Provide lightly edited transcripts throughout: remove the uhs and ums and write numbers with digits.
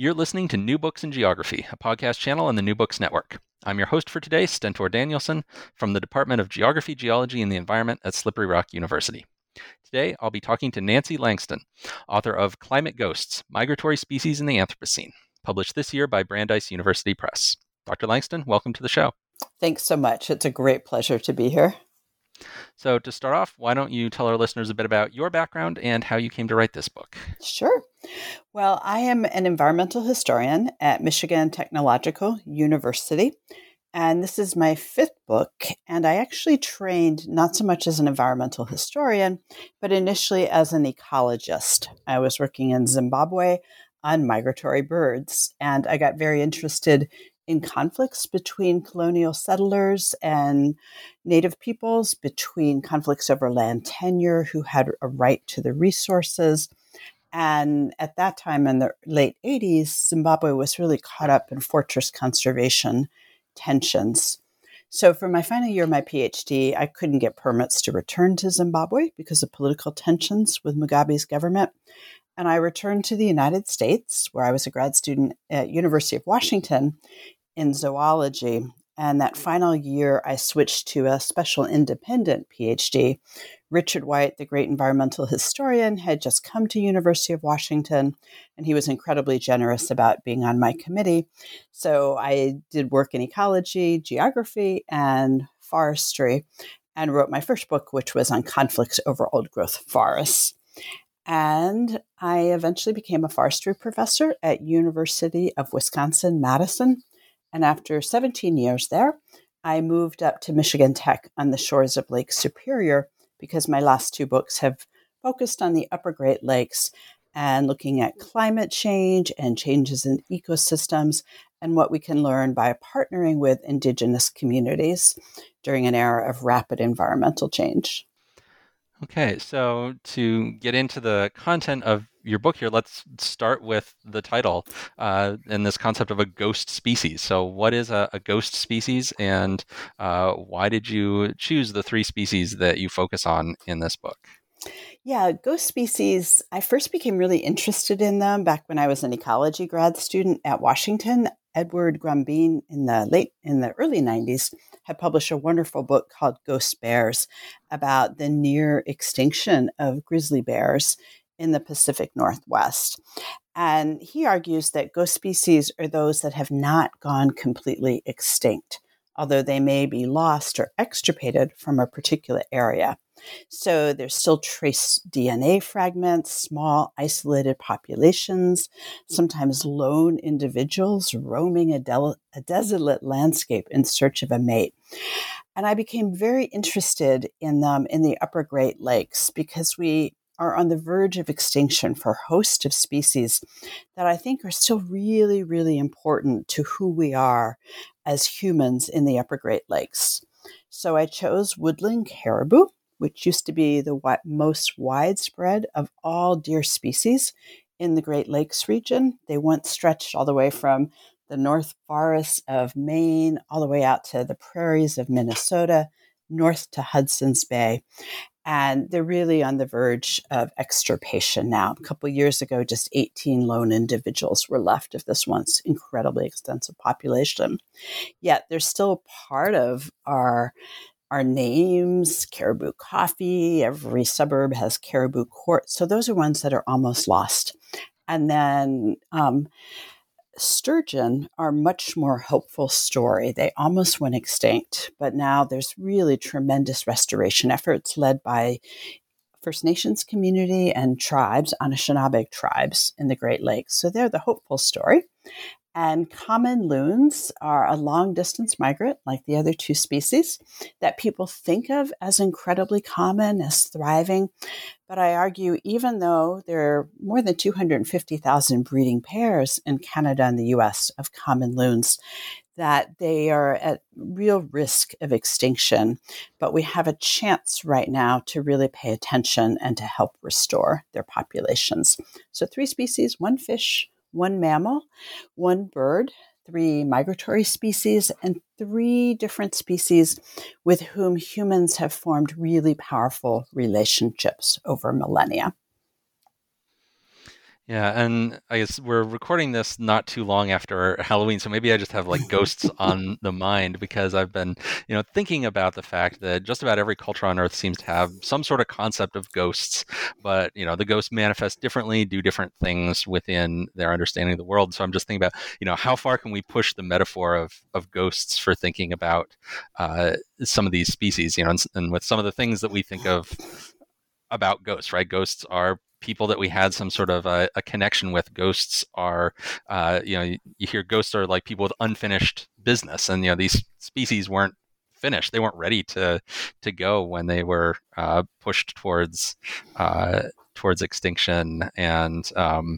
You're listening to New Books in Geography, a podcast channel on the New Books Network. I'm your host for today, Stentor Danielson, from the Department of Geography, Geology, and the Environment at Slippery Rock University. Today, I'll be talking to Nancy Langston, author of Climate Ghosts, Migratory Species in the Anthropocene, published this year by Brandeis University Press. Dr. Langston, welcome to the show. Thanks so much. It's a great pleasure to be here. So to start off, why don't you tell our listeners a bit about your background and how you came to write this book? Sure. Well, I am an environmental historian at Michigan Technological University, and this is my fifth book. And I actually trained not so much as an environmental historian, but initially as an ecologist. I was working in Zimbabwe on migratory birds, and I got very interested in conflicts between colonial settlers and native peoples, between conflicts over land tenure, who had a right to the resources. And at that time, in the late 80s, Zimbabwe was really caught up in fortress conservation tensions. So for my final year of my PhD, I couldn't get permits to return to Zimbabwe because of political tensions with Mugabe's government. And I returned to the United States, where I was a grad student at University of Washington in zoology. And that final year, I switched to a special independent PhD. Richard White, the great environmental historian, had just come to University of Washington, and he was incredibly generous about being on my committee. So I did work in ecology, geography, and forestry, and wrote my first book, which was on conflicts over old-growth forests. And I eventually became a forestry professor at University of Wisconsin-Madison. And after 17 years there, I moved up to Michigan Tech on the shores of Lake Superior, because my last two books have focused on the upper Great Lakes and looking at climate change and changes in ecosystems and what we can learn by partnering with indigenous communities during an era of rapid environmental change. Okay, so to get into the content of your book here, let's start with the title and this concept of a ghost species. So what is a ghost species, and why did you choose the three species that you focus on in this book? Yeah, ghost species, I first became really interested in them back when I was an ecology grad student at Washington. Edward Grumbine in the early 90s had published a wonderful book called Ghost Bears about the near extinction of grizzly bears in the Pacific Northwest. And he argues that ghost species are those that have not gone completely extinct, although they may be lost or extirpated from a particular area. So there's still trace DNA fragments, small isolated populations, sometimes lone individuals roaming a desolate landscape in search of a mate. And I became very interested in them in the upper Great Lakes because we are on the verge of extinction for a host of species that I think are still really, really important to who we are as humans in the upper Great Lakes. So I chose woodland caribou, which used to be the most widespread of all deer species in the Great Lakes region. They once stretched all the way from the north forests of Maine, all the way out to the prairies of Minnesota, north to Hudson's Bay. And they're really on the verge of extirpation now. A couple of years ago, just 18 lone individuals were left of this once incredibly extensive population. Yet they're still part of our names, Caribou Coffee, every suburb has Caribou Court. So those are ones that are almost lost. And then sturgeon are much more hopeful story. They almost went extinct, but now there's really tremendous restoration efforts led by First Nations community and tribes, Anishinaabeg tribes in the Great Lakes. So they're the hopeful story. And common loons are a long-distance migrant, like the other two species, that people think of as incredibly common, as thriving. But I argue, even though there are more than 250,000 breeding pairs in Canada and the U.S. of common loons, that they are at real risk of extinction. But we have a chance right now to really pay attention and to help restore their populations. So 3 species, 1 fish, 1 mammal, 1 bird, 3 migratory species, and 3 different species with whom humans have formed really powerful relationships over millennia. Yeah, and I guess we're recording this not too long after Halloween, so maybe I just have like ghosts on the mind, because I've been, thinking about the fact that just about every culture on Earth seems to have some sort of concept of ghosts, but the ghosts manifest differently, do different things within their understanding of the world. So I'm just thinking about, how far can we push the metaphor of ghosts for thinking about some of these species, and with some of the things that we think of about ghosts, right? Ghosts are people that we had some sort of a connection with. Ghosts are, you hear ghosts are like people with unfinished business, and these species weren't finished; they weren't ready to go when they were pushed towards extinction. And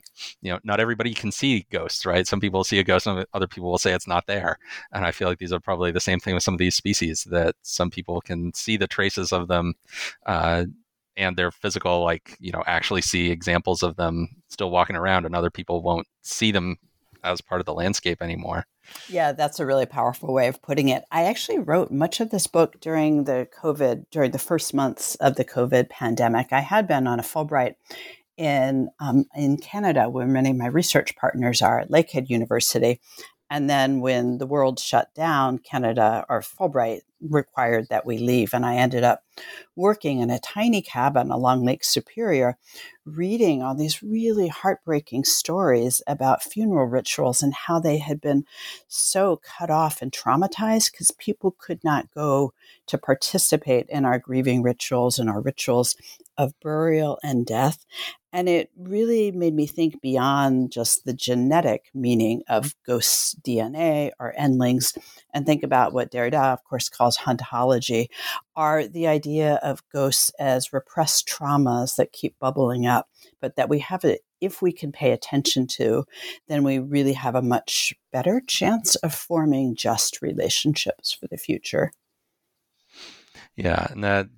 not everybody can see ghosts, right? Some people see a ghost, and other people will say it's not there. And I feel like these are probably the same thing with some of these species, that some people can see the traces of them. And their physical, actually see examples of them still walking around, and other people won't see them as part of the landscape anymore. Yeah, that's a really powerful way of putting it. I actually wrote much of this book during the first months of the COVID pandemic. I had been on a Fulbright in Canada, where many of my research partners are, at Lakehead University. And then when the world shut down, Canada, or Fulbright, required that we leave. And I ended up working in a tiny cabin along Lake Superior, reading all these really heartbreaking stories about funeral rituals and how they had been so cut off and traumatized because people could not go to participate in our grieving rituals and our rituals of burial and death. And it really made me think beyond just the genetic meaning of ghosts' DNA or endlings, and think about what Derrida, of course, calls hauntology, are the idea of ghosts as repressed traumas that keep bubbling up, but that we have it. If we can pay attention to, then we really have a much better chance of forming just relationships for the future. Yeah, and that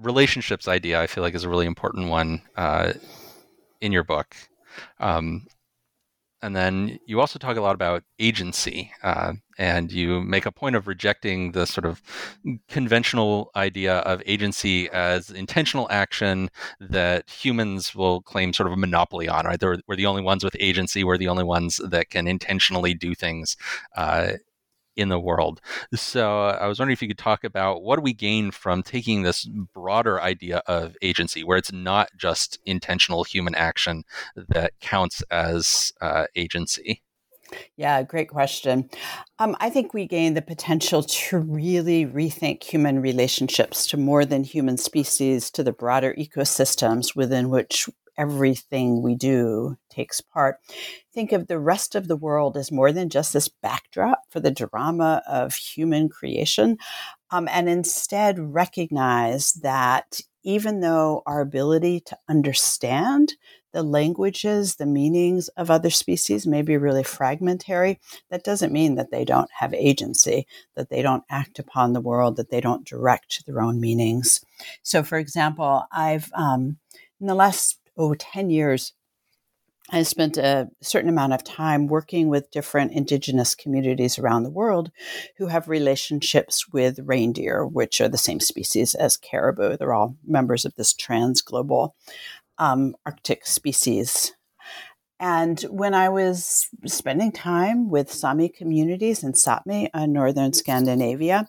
relationships idea, I feel like, is a really important one in your book. And then you also talk a lot about agency, and you make a point of rejecting the sort of conventional idea of agency as intentional action that humans will claim sort of a monopoly on, right? We're the only ones with agency. We're the only ones that can intentionally do things in the world. So I was wondering if you could talk about what do we gain from taking this broader idea of agency, where it's not just intentional human action that counts as agency? Yeah, great question. I think we gain the potential to really rethink human relationships to more than human species, to the broader ecosystems within which everything we do takes part. Think of the rest of the world as more than just this backdrop for the drama of human creation, and instead recognize that even though our ability to understand the languages, the meanings of other species may be really fragmentary, that doesn't mean that they don't have agency, that they don't act upon the world, that they don't direct their own meanings. So, for example, I've, in the last 10 years, I spent a certain amount of time working with different indigenous communities around the world who have relationships with reindeer, which are the same species as caribou. They're all members of this trans-global Arctic species. And when I was spending time with Sami communities in Sápmi, northern Scandinavia,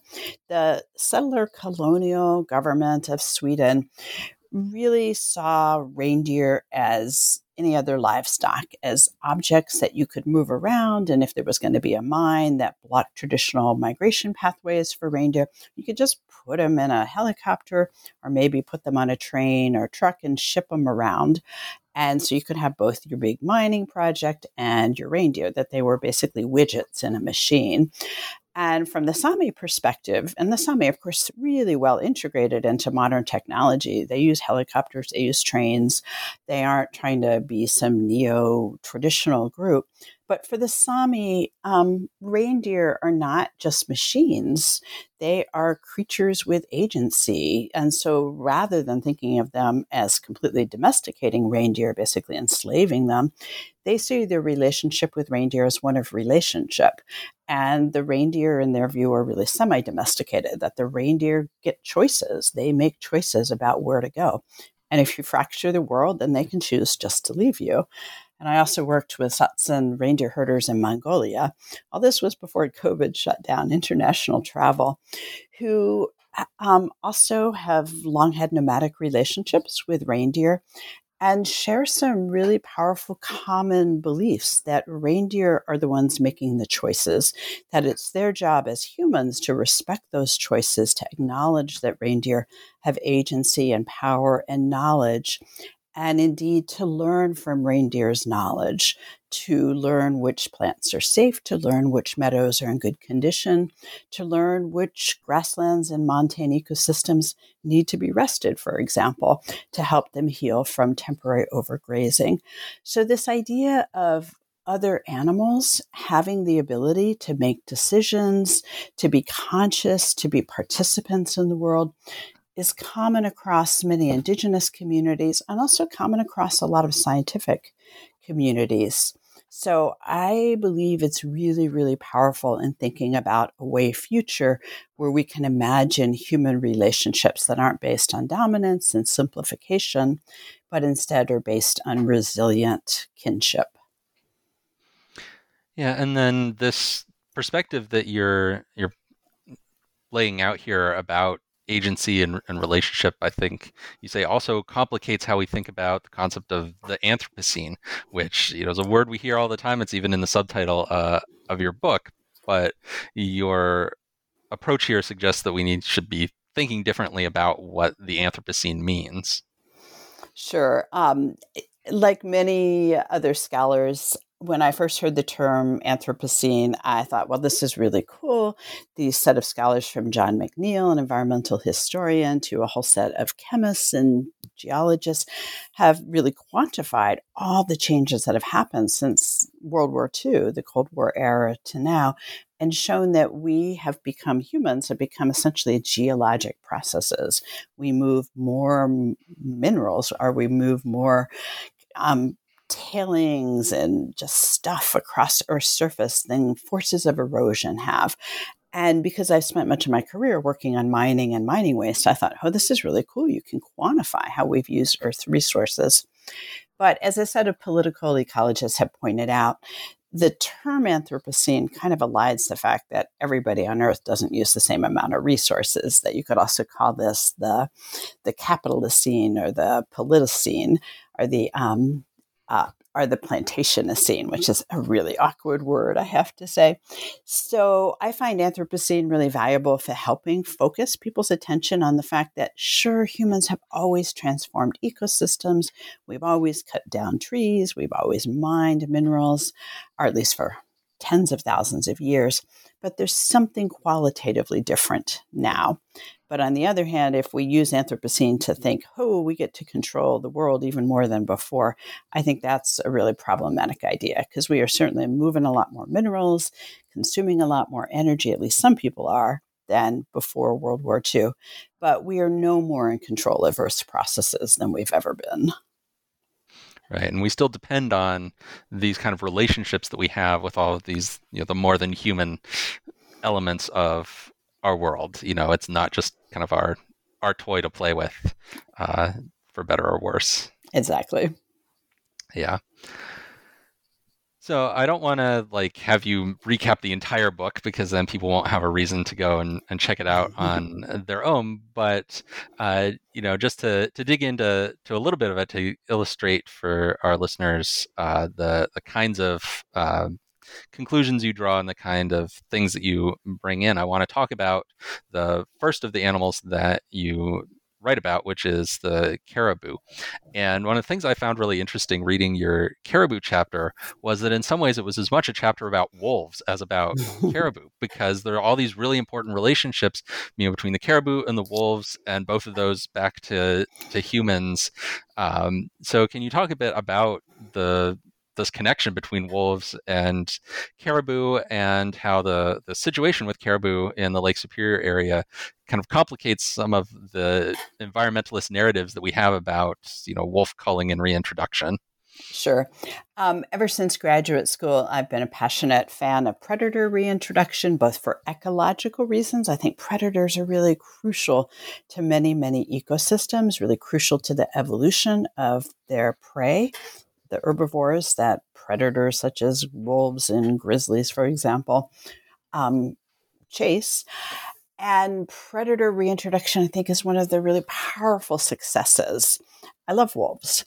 the settler colonial government of Sweden really saw reindeer as any other livestock as objects that you could move around. And if there was going to be a mine that blocked traditional migration pathways for reindeer, you could just put them in a helicopter or maybe put them on a train or truck and ship them around. And so you could have both your big mining project and your reindeer, that they were basically widgets in a machine. And from the Sami perspective, and the Sami, of course, really well integrated into modern technology. They use helicopters, they use trains. They aren't trying to be some neo-traditional group. But for the Sami, reindeer are not just machines. They are creatures with agency. And so rather than thinking of them as completely domesticating reindeer, basically enslaving them, they see their relationship with reindeer as one of relationship. And the reindeer, in their view, are really semi-domesticated, that the reindeer get choices. They make choices about where to go. And if you fracture the world, then they can choose just to leave you. And I also worked with Satsang reindeer herders in Mongolia. All this was before COVID shut down international travel, who also have long had nomadic relationships with reindeer and share some really powerful common beliefs that reindeer are the ones making the choices, that it's their job as humans to respect those choices, to acknowledge that reindeer have agency and power and knowledge, and indeed to learn from reindeer's knowledge, to learn which plants are safe, to learn which meadows are in good condition, to learn which grasslands and montane ecosystems need to be rested, for example, to help them heal from temporary overgrazing. So this idea of other animals having the ability to make decisions, to be conscious, to be participants in the world, is common across many indigenous communities and also common across a lot of scientific communities. So I believe it's really, really powerful in thinking about a way future where we can imagine human relationships that aren't based on dominance and simplification, but instead are based on resilient kinship. Yeah, and then this perspective that you're laying out here about agency and relationship, I think you say, also complicates how we think about the concept of the Anthropocene, which, you know, is a word we hear all the time. It's even in the subtitle of your book. But your approach here suggests that we should be thinking differently about what the Anthropocene means. Sure. Like many other scholars, when I first heard the term Anthropocene, I thought, well, this is really cool. These set of scholars, from John McNeil, an environmental historian, to a whole set of chemists and geologists, have really quantified all the changes that have happened since World War II, the Cold War era, to now, and shown that we have become, humans have become essentially geologic processes. We move more minerals, or we move more tailings and just stuff across Earth's surface than forces of erosion have. And because I've spent much of my career working on mining and mining waste, I thought, oh, this is really cool. You can quantify how we've used Earth's resources. But as a set of political ecologists have pointed out, the term Anthropocene kind of elides the fact that everybody on Earth doesn't use the same amount of resources, that you could also call this the capitalist-cene or the politicene or the plantationist-cene, which is a really awkward word, I have to say. So I find Anthropocene really valuable for helping focus people's attention on the fact that, sure, humans have always transformed ecosystems. We've always cut down trees. We've always mined minerals, or at least for tens of thousands of years. But there's something qualitatively different now. But on the other hand, if we use Anthropocene to think, oh, we get to control the world even more than before, I think that's a really problematic idea, because we are certainly moving a lot more minerals, consuming a lot more energy, at least some people are, than before World War II. But we are no more in control of Earth's processes than we've ever been. Right. And we still depend on these kind of relationships that we have with all of these, you know, the more than human elements of our world. You know, it's not just kind of our toy to play with, for better or worse. Exactly. Yeah. So I don't want to have you recap the entire book, because then people won't have a reason to go and check it out on their own. But just to dig into a little bit of it to illustrate for our listeners the kinds of conclusions you draw and the kind of things that you bring in. I want to talk about the first of the animals that you write about, which is the caribou. And one of the things I found really interesting reading your caribou chapter was that in some ways it was as much a chapter about wolves as about caribou, because there are all these really important relationships, between the caribou and the wolves, and both of those back to humans. So can you talk a bit about this connection between wolves and caribou, and how the situation with caribou in the Lake Superior area kind of complicates some of the environmentalist narratives that we have about, wolf culling and reintroduction? Sure. Ever since graduate school, I've been a passionate fan of predator reintroduction, both for ecological reasons. I think predators are really crucial to many, many ecosystems, really crucial to the evolution of their prey. The herbivores that predators such as wolves and grizzlies, for example, chase. And predator reintroduction, I think, is one of the really powerful successes. I love wolves.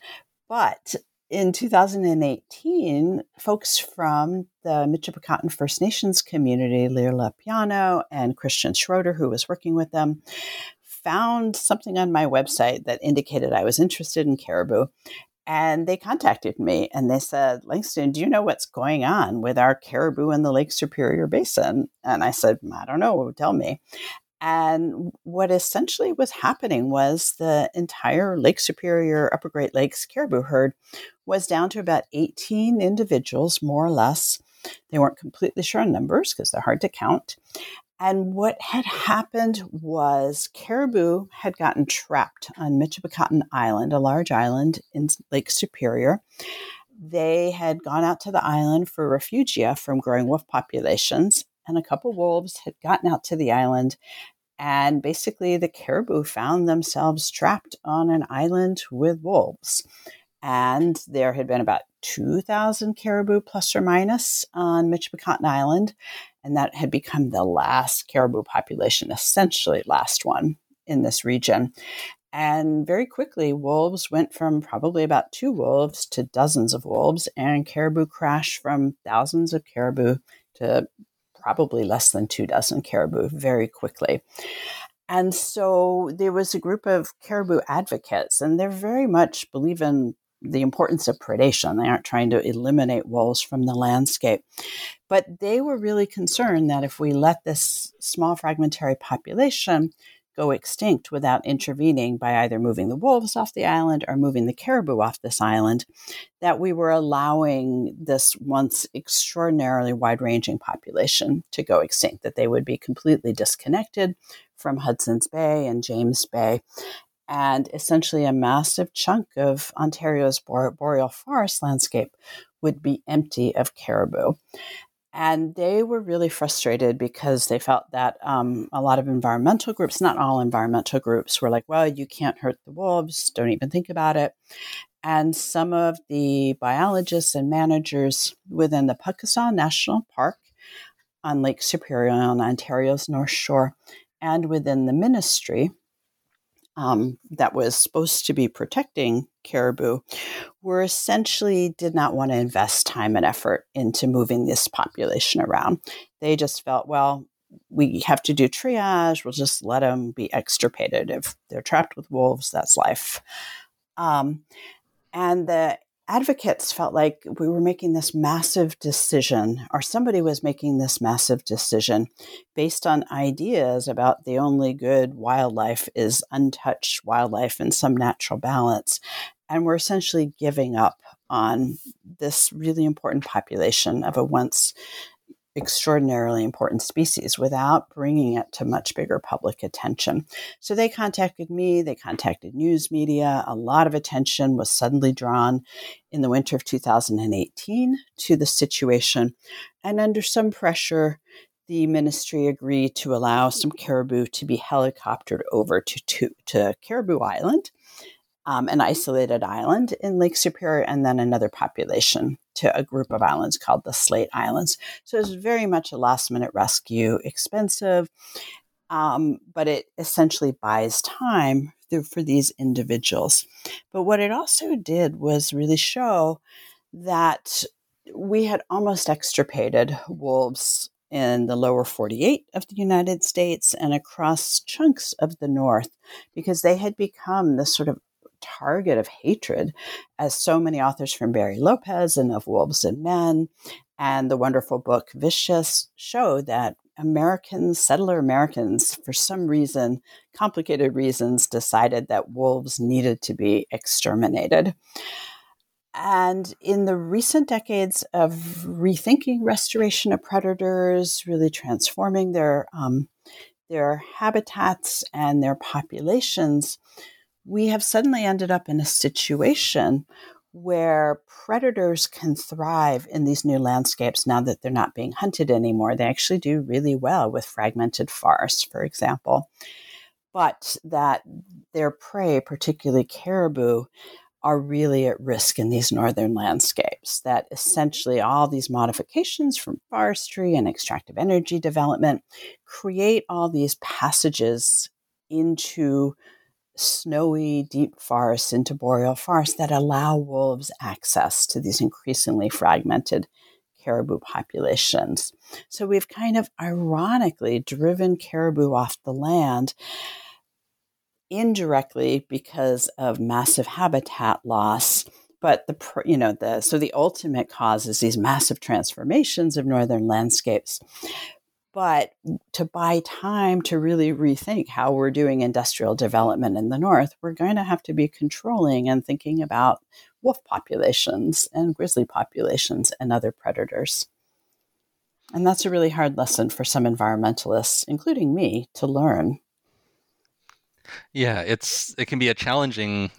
But in 2018, folks from the Michipicoten First Nations community, Leila Piano and Christian Schroeder, who was working with them, found something on my website that indicated I was interested in caribou. And they contacted me and they said, "Langston, do you know what's going on with our caribou in the Lake Superior Basin?" And I said, "I don't know, tell me." And what essentially was happening was the entire Lake Superior, Upper Great Lakes caribou herd was down to about 18 individuals, more or less. They weren't completely sure on numbers because they're hard to count. And what had happened was caribou had gotten trapped on Michipicoten Island, a large island in Lake Superior. They had gone out to the island for refugia from growing wolf populations, and a couple wolves had gotten out to the island, and basically the caribou found themselves trapped on an island with wolves. And there had been about 2,000 caribou plus or minus on Michipicoten Island. And that had become the last caribou population, essentially last one in this region. And very quickly, wolves went from probably about 2 wolves to dozens of wolves, and caribou crashed from thousands of caribou to probably less than 24 caribou very quickly. And so there was a group of caribou advocates, and they very much believe in the importance of predation. They aren't trying to eliminate wolves from the landscape. But they were really concerned that if we let this small fragmentary population go extinct without intervening by either moving the wolves off the island or moving the caribou off this island, that we were allowing this once extraordinarily wide-ranging population to go extinct, that they would be completely disconnected from Hudson's Bay and James Bay. And essentially a massive chunk of Ontario's boreal forest landscape would be empty of caribou. And they were really frustrated because they felt that a lot of environmental groups, not all environmental groups, were like, well, you can't hurt the wolves, don't even think about it. And some of the biologists and managers within the Puckesaw National Park on Lake Superior on Ontario's North Shore and within the ministry that was supposed to be protecting caribou were essentially did not want to invest time and effort into moving this population around. They just felt, well, we have to do triage. We'll just let them be extirpated. If they're trapped with wolves, that's life. And the advocates felt like we were making this massive decision, or somebody was making this massive decision based on ideas about the only good wildlife is untouched wildlife and some natural balance. And we're essentially giving up on this really important population of a once extraordinarily important species without bringing it to much bigger public attention. So they contacted me, they contacted news media. A lot of attention was suddenly drawn in the winter of 2018 to the situation. And under some pressure, the ministry agreed to allow some caribou to be helicoptered over to Caribou Island, an isolated island in Lake Superior, and then another population to a group of islands called the Slate Islands. So it was very much a last-minute rescue, expensive, but it essentially buys time for these individuals. But what it also did was really show that we had almost extirpated wolves in the lower 48 of the United States and across chunks of the North, because they had become this sort of target of hatred, as so many authors from Barry Lopez and Of Wolves and Men and the wonderful book Vicious show that Americans, settler Americans, for some reason, complicated reasons, decided that wolves needed to be exterminated. And in the recent decades of rethinking restoration of predators, really transforming their habitats and their populations, we have suddenly ended up in a situation where predators can thrive in these new landscapes now that they're not being hunted anymore. They actually do really well with fragmented forests, for example. But that their prey, particularly caribou, are really at risk in these northern landscapes, that essentially all these modifications from forestry and extractive energy development create all these passages into snowy, deep forests, into boreal forests that allow wolves access to these increasingly fragmented caribou populations. So we've kind of ironically driven caribou off the land indirectly because of massive habitat loss, but the ultimate cause is these massive transformations of northern landscapes. But to buy time to really rethink how we're doing industrial development in the North, we're going to have to be controlling and thinking about wolf populations and grizzly populations and other predators. And that's a really hard lesson for some environmentalists, including me, to learn. Yeah, it can be a challenging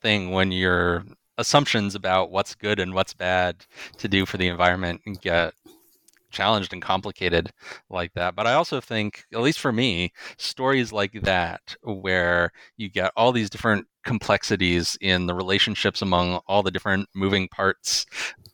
thing when your assumptions about what's good and what's bad to do for the environment get challenged and complicated like that. But I also think, at least for me, stories like that, where you get all these different complexities in the relationships among all the different moving parts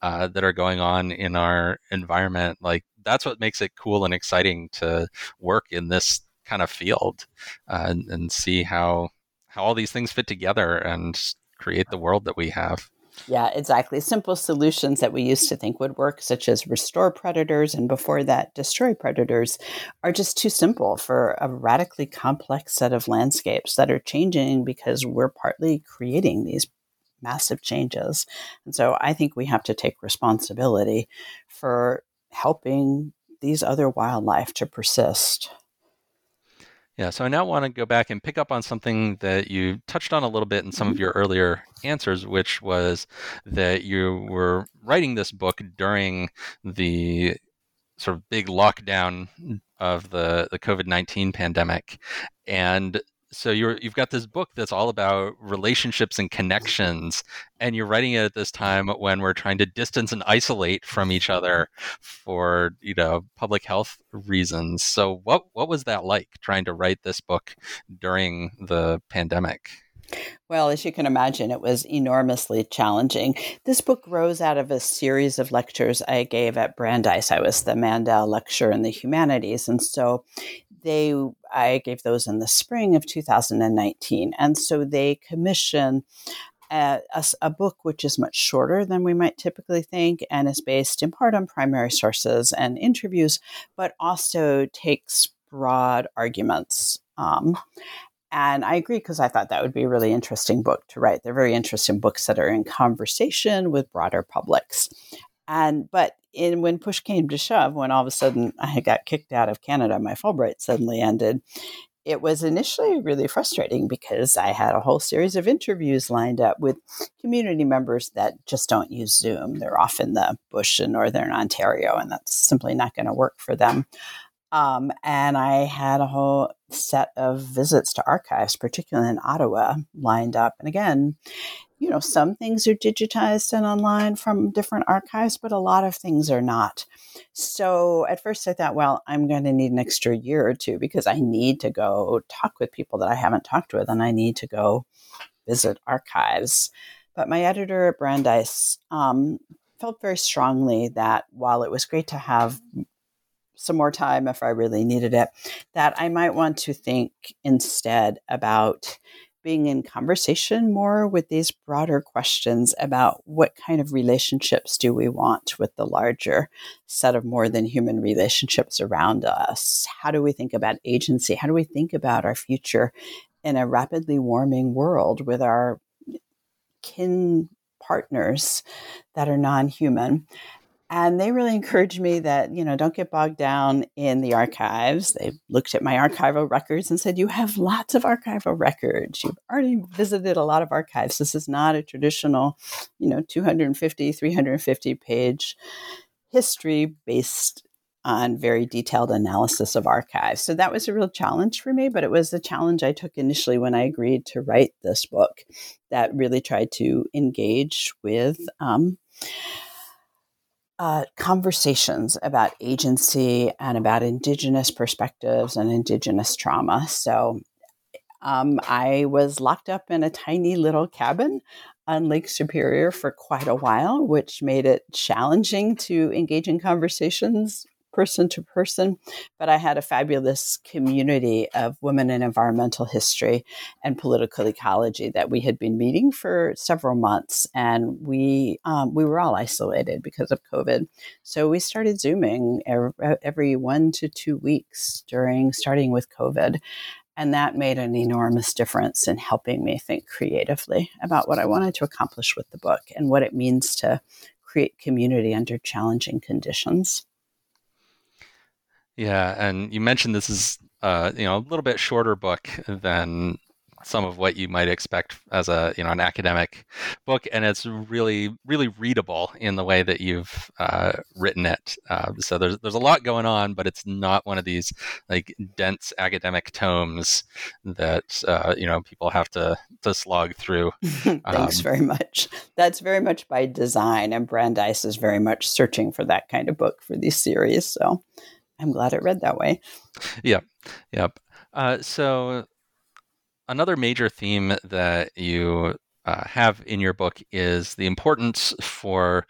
that are going on in our environment, like that's what makes it cool and exciting to work in this kind of field and see how all these things fit together and create the world that we have. Yeah, exactly. Simple solutions that we used to think would work, such as restore predators and before that destroy predators, are just too simple for a radically complex set of landscapes that are changing because we're partly creating these massive changes. And so I think we have to take responsibility for helping these other wildlife to persist. Yeah, so I now want to go back and pick up on something that you touched on a little bit in some of your earlier answers, which was that you were writing this book during the sort of big lockdown of the COVID-19 pandemic. And so you've got this book that's all about relationships and connections, and you're writing it at this time when we're trying to distance and isolate from each other for, public health reasons. So what was that like, trying to write this book during the pandemic? Well, as you can imagine, it was enormously challenging. This book rose out of a series of lectures I gave at Brandeis. I was the Mandel Lecturer in the Humanities. And so I gave those in the spring of 2019. And so they commissioned us a book which is much shorter than we might typically think and is based in part on primary sources and interviews, but also takes broad arguments. And I agree, because I thought that would be a really interesting book to write. They're very interesting books that are in conversation with broader publics. But when push came to shove, when all of a sudden I got kicked out of Canada, my Fulbright suddenly ended, it was initially really frustrating because I had a whole series of interviews lined up with community members that just don't use Zoom. They're off in the bush in Northern Ontario, and that's simply not going to work for them. And I had a whole set of visits to archives, particularly in Ottawa, lined up. And again, some things are digitized and online from different archives, but a lot of things are not. So at first I thought, well, I'm going to need an extra year or two because I need to go talk with people that I haven't talked with, and I need to go visit archives. But my editor at Brandeis felt very strongly that while it was great to have some more time if I really needed it, that I might want to think instead about being in conversation more with these broader questions about what kind of relationships do we want with the larger set of more than human relationships around us? How do we think about agency? How do we think about our future in a rapidly warming world with our kin partners that are non-human? And they really encouraged me that, you know, don't get bogged down in the archives. They looked at my archival records and said, you have lots of archival records. You've already visited a lot of archives. This is not a traditional, 250, 350 page history based on very detailed analysis of archives. So that was a real challenge for me, but it was the challenge I took initially when I agreed to write this book that really tried to engage with conversations about agency and about Indigenous perspectives and Indigenous trauma. So I was locked up in a tiny little cabin on Lake Superior for quite a while, which made it challenging to engage in conversations person to person. But I had a fabulous community of women in environmental history and political ecology that we had been meeting for several months. And we were all isolated because of COVID. So we started Zooming every 1 to 2 weeks starting with COVID. And that made an enormous difference in helping me think creatively about what I wanted to accomplish with the book and what it means to create community under challenging conditions. Yeah, and you mentioned this is a little bit shorter book than some of what you might expect as an academic book, and it's really, really readable in the way that you've written it. So there's a lot going on, but it's not one of these like dense academic tomes that people have to slog through. Thanks very much. That's very much by design, and Brandeis is very much searching for that kind of book for these series. So I'm glad it read that way. Yep. So another major theme that you have in your book is the importance for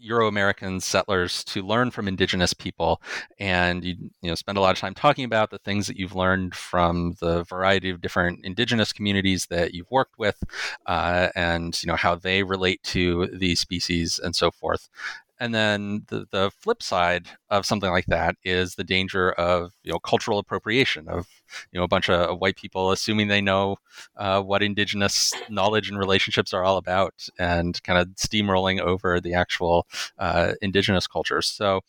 Euro-American settlers to learn from Indigenous people. And you spend a lot of time talking about the things that you've learned from the variety of different Indigenous communities that you've worked with and, how they relate to these species and so forth. And then the flip side of something like that is the danger of cultural appropriation of a bunch of white people assuming they know what Indigenous knowledge and relationships are all about and kind of steamrolling over the actual Indigenous cultures. So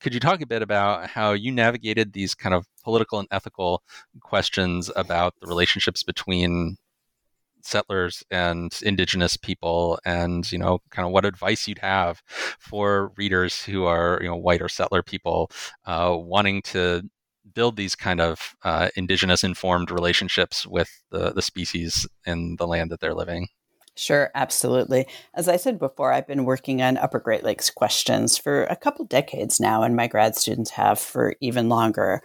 could you talk a bit about how you navigated these kind of political and ethical questions about the relationships between settlers and Indigenous people, and kind of what advice you'd have for readers who are white or settler people wanting to build these kind of Indigenous informed relationships with the species and the land that they're living? Sure, absolutely. As I said before, I've been working on Upper Great Lakes questions for a couple decades now, and my grad students have for even longer.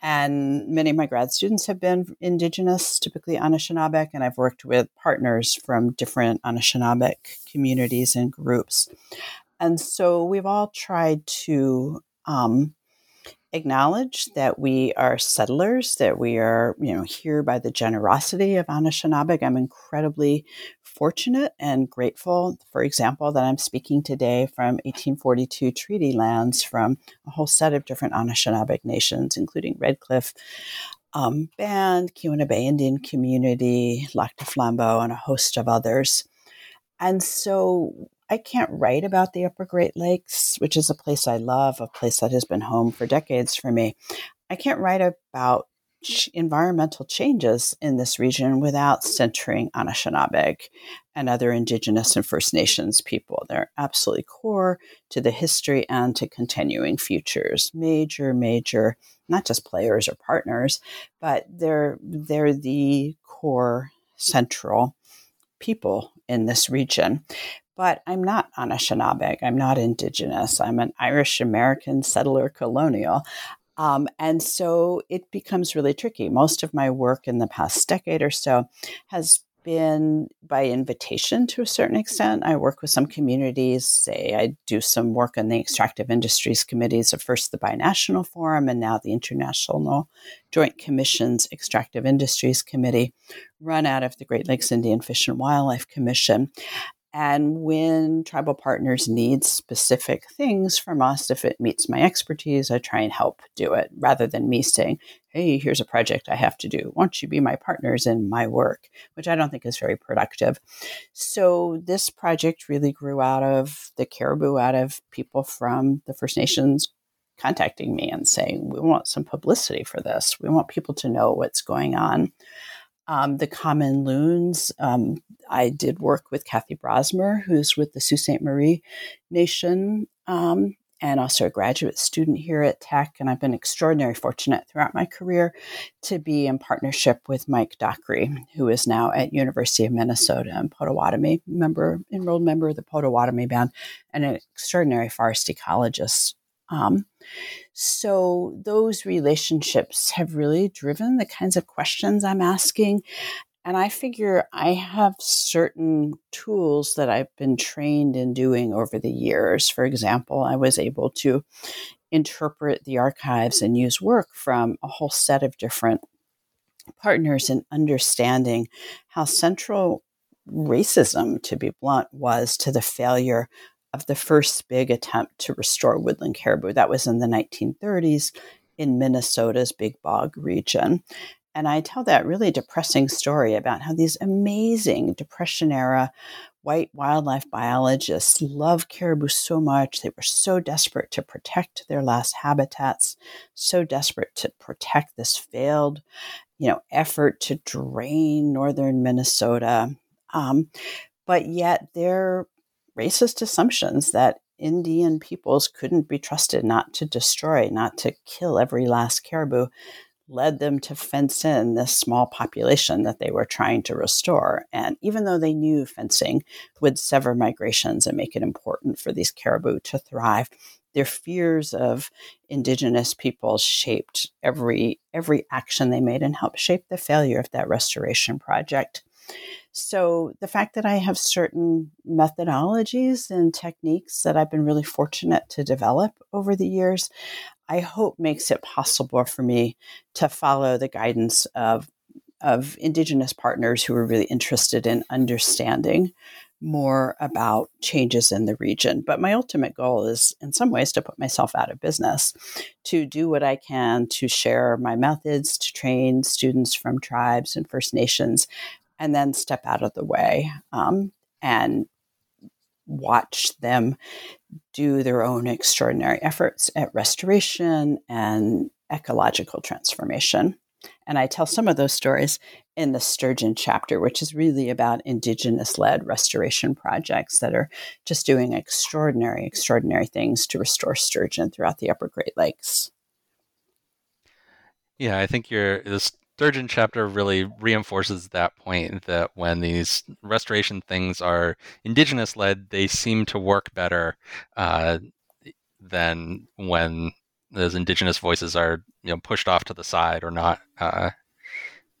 And many of my grad students have been Indigenous, typically Anishinaabeg, and I've worked with partners from different Anishinaabeg communities and groups. And so we've all tried to acknowledge that we are settlers, that we are, here by the generosity of Anishinaabeg. I'm incredibly fortunate and grateful, for example, that I'm speaking today from 1842 treaty lands from a whole set of different Anishinaabeg nations, including Red Cliff, Band, Keweenaw Bay Indian Community, Lac de Flambeau, and a host of others. And so I can't write about the Upper Great Lakes, which is a place I love, a place that has been home for decades for me. I can't write about environmental changes in this region without centering Anishinaabeg and other Indigenous and First Nations people. They're absolutely core to the history and to continuing futures. Major, not just players or partners, but they're the core central people in this region. But I'm not Anishinaabeg. I'm not Indigenous. I'm an Irish American settler colonial. And so it becomes really tricky. Most of my work in the past decade or so has been by invitation to a certain extent. I work with some communities, say I do some work on the extractive industries committees of first the Binational Forum and now the International Joint Commission's Extractive Industries Committee, run out of the Great Lakes Indian Fish and Wildlife Commission. And when tribal partners need specific things from us, if it meets my expertise, I try and help do it rather than me saying, hey, here's a project I have to do. Won't you be my partners in my work? Which I don't think is very productive. So this project really grew out of the Caribou, out of people from the First Nations contacting me and saying, we want some publicity for this. We want people to know what's going on. The Common Loons, I did work with Kathy Brosmer, who's with the Sault Ste. Marie Nation, and also a graduate student here at Tech. And I've been extraordinarily fortunate throughout my career to be in partnership with Mike Dockery, who is now at University of Minnesota and Potawatomi member, enrolled member of the Potawatomi Band, and an extraordinary forest ecologist. So those relationships have really driven the kinds of questions I'm asking. And I figure I have certain tools that I've been trained in doing over the years. For example, I was able to interpret the archives and use work from a whole set of different partners in understanding how central racism, to be blunt, was to the failure of the first big attempt to restore woodland caribou. That was in the 1930s in Minnesota's Big Bog region. And I tell that really depressing story about how these amazing Depression-era white wildlife biologists loved caribou so much. They were so desperate to protect their last habitats, so desperate to protect this failed, effort to drain northern Minnesota. But yet their racist assumptions that Indian peoples couldn't be trusted not to destroy, not to kill every last caribou, led them to fence in this small population that they were trying to restore. And even though they knew fencing would sever migrations and make it important for these caribou to thrive, their fears of indigenous peoples shaped every action they made and helped shape the failure of that restoration project. So the fact that I have certain methodologies and techniques that I've been really fortunate to develop over the years, I hope makes it possible for me to follow the guidance of Indigenous partners who are really interested in understanding more about changes in the region. But my ultimate goal is, in some ways, to put myself out of business, to do what I can to share my methods, to train students from tribes and First Nations, and then step out of the way and watch them do their own extraordinary efforts at restoration and ecological transformation. And I tell some of those stories in the Sturgeon chapter, which is really about Indigenous-led restoration projects that are just doing extraordinary, extraordinary things to restore sturgeon throughout the upper Great Lakes. Yeah, I think this Sturgeon chapter really reinforces that point, that when these restoration things are Indigenous-led, they seem to work better than when those Indigenous voices are pushed off to the side or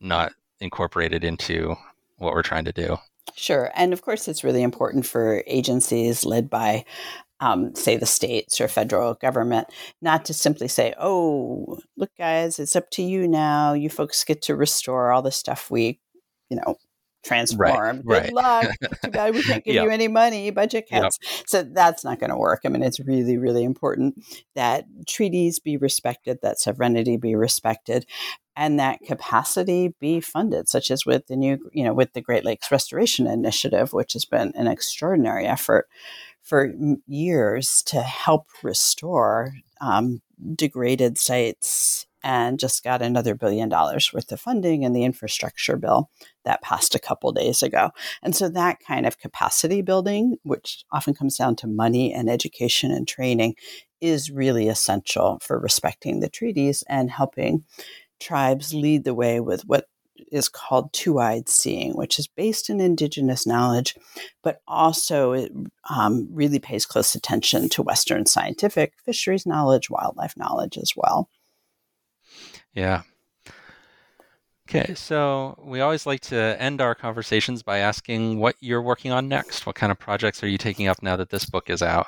not incorporated into what we're trying to do. Sure. And of course, it's really important for agencies led by say the states or federal government, not to simply say, oh, look, guys, it's up to you now. You folks get to restore all the stuff we, transformed. Right, good luck. Too bad we can't give you any money, budget cuts. Yep. So that's not going to work. I mean, it's really, really important that treaties be respected, that sovereignty be respected, and that capacity be funded, such as with the with the Great Lakes Restoration Initiative, which has been an extraordinary effort for years to help restore degraded sites, and just got another $1 billion worth of funding in the infrastructure bill that passed a couple days ago. And so that kind of capacity building, which often comes down to money and education and training, is really essential for respecting the treaties and helping tribes lead the way with what is called two-eyed seeing, which is based in Indigenous knowledge, but also it really pays close attention to Western scientific fisheries knowledge, wildlife knowledge as well. Yeah. Okay, so we always like to end our conversations by asking what you're working on next. What kind of projects are you taking up now that this book is out?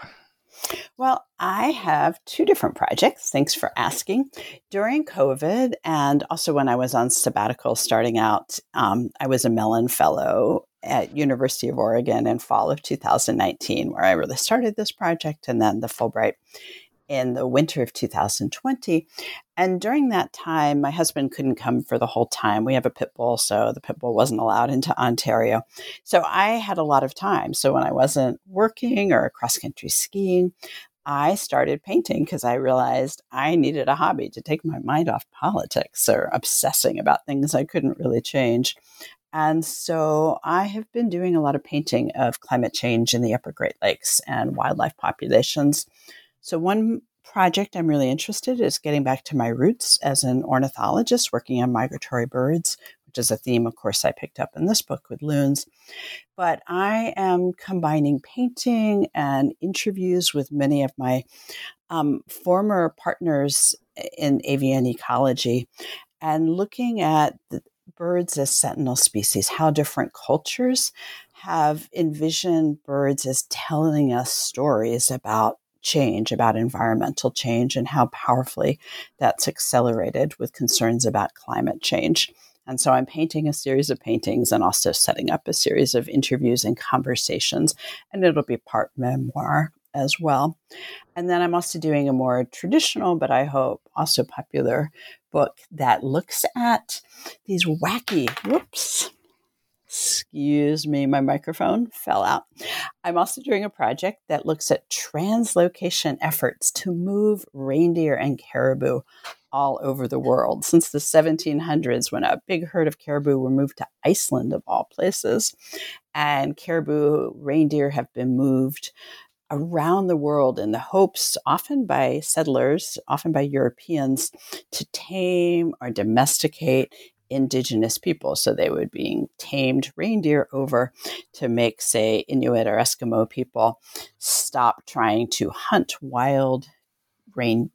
Well, I have two different projects. Thanks for asking. During COVID and also when I was on sabbatical starting out, I was a Mellon Fellow at University of Oregon in fall of 2019, where I really started this project, and then the Fulbright in the winter of 2020. And during that time, my husband couldn't come for the whole time. We have a pit bull, so the pit bull wasn't allowed into Ontario. So I had a lot of time. So when I wasn't working or cross-country skiing, I started painting because I realized I needed a hobby to take my mind off politics or obsessing about things I couldn't really change. And so I have been doing a lot of painting of climate change in the upper Great Lakes and wildlife populations. So one project I'm really interested in is getting back to my roots as an ornithologist working on migratory birds, which is a theme, of course, I picked up in this book with loons. But I am combining painting and interviews with many of my former partners in avian ecology and looking at the birds as sentinel species, how different cultures have envisioned birds as telling us stories about change, about environmental change, and how powerfully that's accelerated with concerns about climate change. And so I'm painting a series of paintings and also setting up a series of interviews and conversations, and it'll be part memoir as well. And then I'm also doing a more traditional, but I hope also popular book that looks at these wacky, excuse me, my microphone fell out. I'm also doing a project that looks at translocation efforts to move reindeer and caribou all over the world. Since the 1700s, when a big herd of caribou were moved to Iceland, of all places, and caribou reindeer have been moved around the world in the hopes, often by settlers, often by Europeans, to tame or domesticate indigenous people. So they would be tamed reindeer over to make, say, Inuit or Eskimo people stop trying to hunt wild reindeer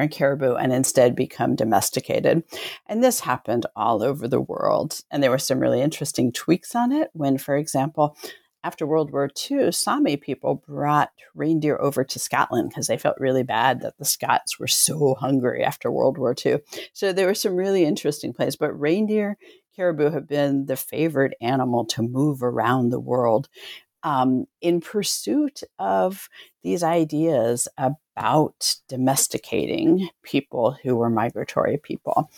and caribou and instead become domesticated. And this happened all over the world. And there were some really interesting tweaks on it when, for example, after World War II, Sami people brought reindeer over to Scotland because they felt really bad that the Scots were so hungry after World War II. So there were some really interesting plays, but reindeer, caribou have been the favorite animal to move around the world in pursuit of these ideas about domesticating people who were migratory people.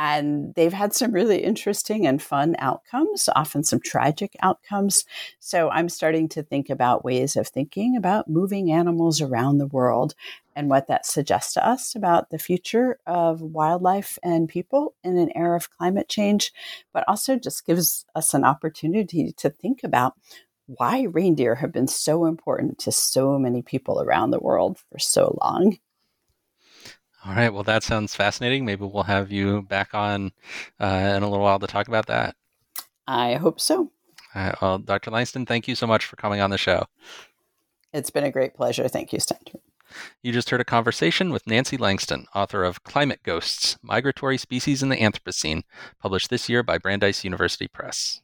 And they've had some really interesting and fun outcomes, often some tragic outcomes. So I'm starting to think about ways of thinking about moving animals around the world and what that suggests to us about the future of wildlife and people in an era of climate change, but also just gives us an opportunity to think about why reindeer have been so important to so many people around the world for so long. All right. Well, that sounds fascinating. Maybe we'll have you back on in a little while to talk about that. I hope so. All right, well, Dr. Langston, thank you so much for coming on the show. It's been a great pleasure. Thank you, Stentor. You just heard a conversation with Nancy Langston, author of Climate Ghosts, Migratory Species in the Anthropocene, published this year by Brandeis University Press.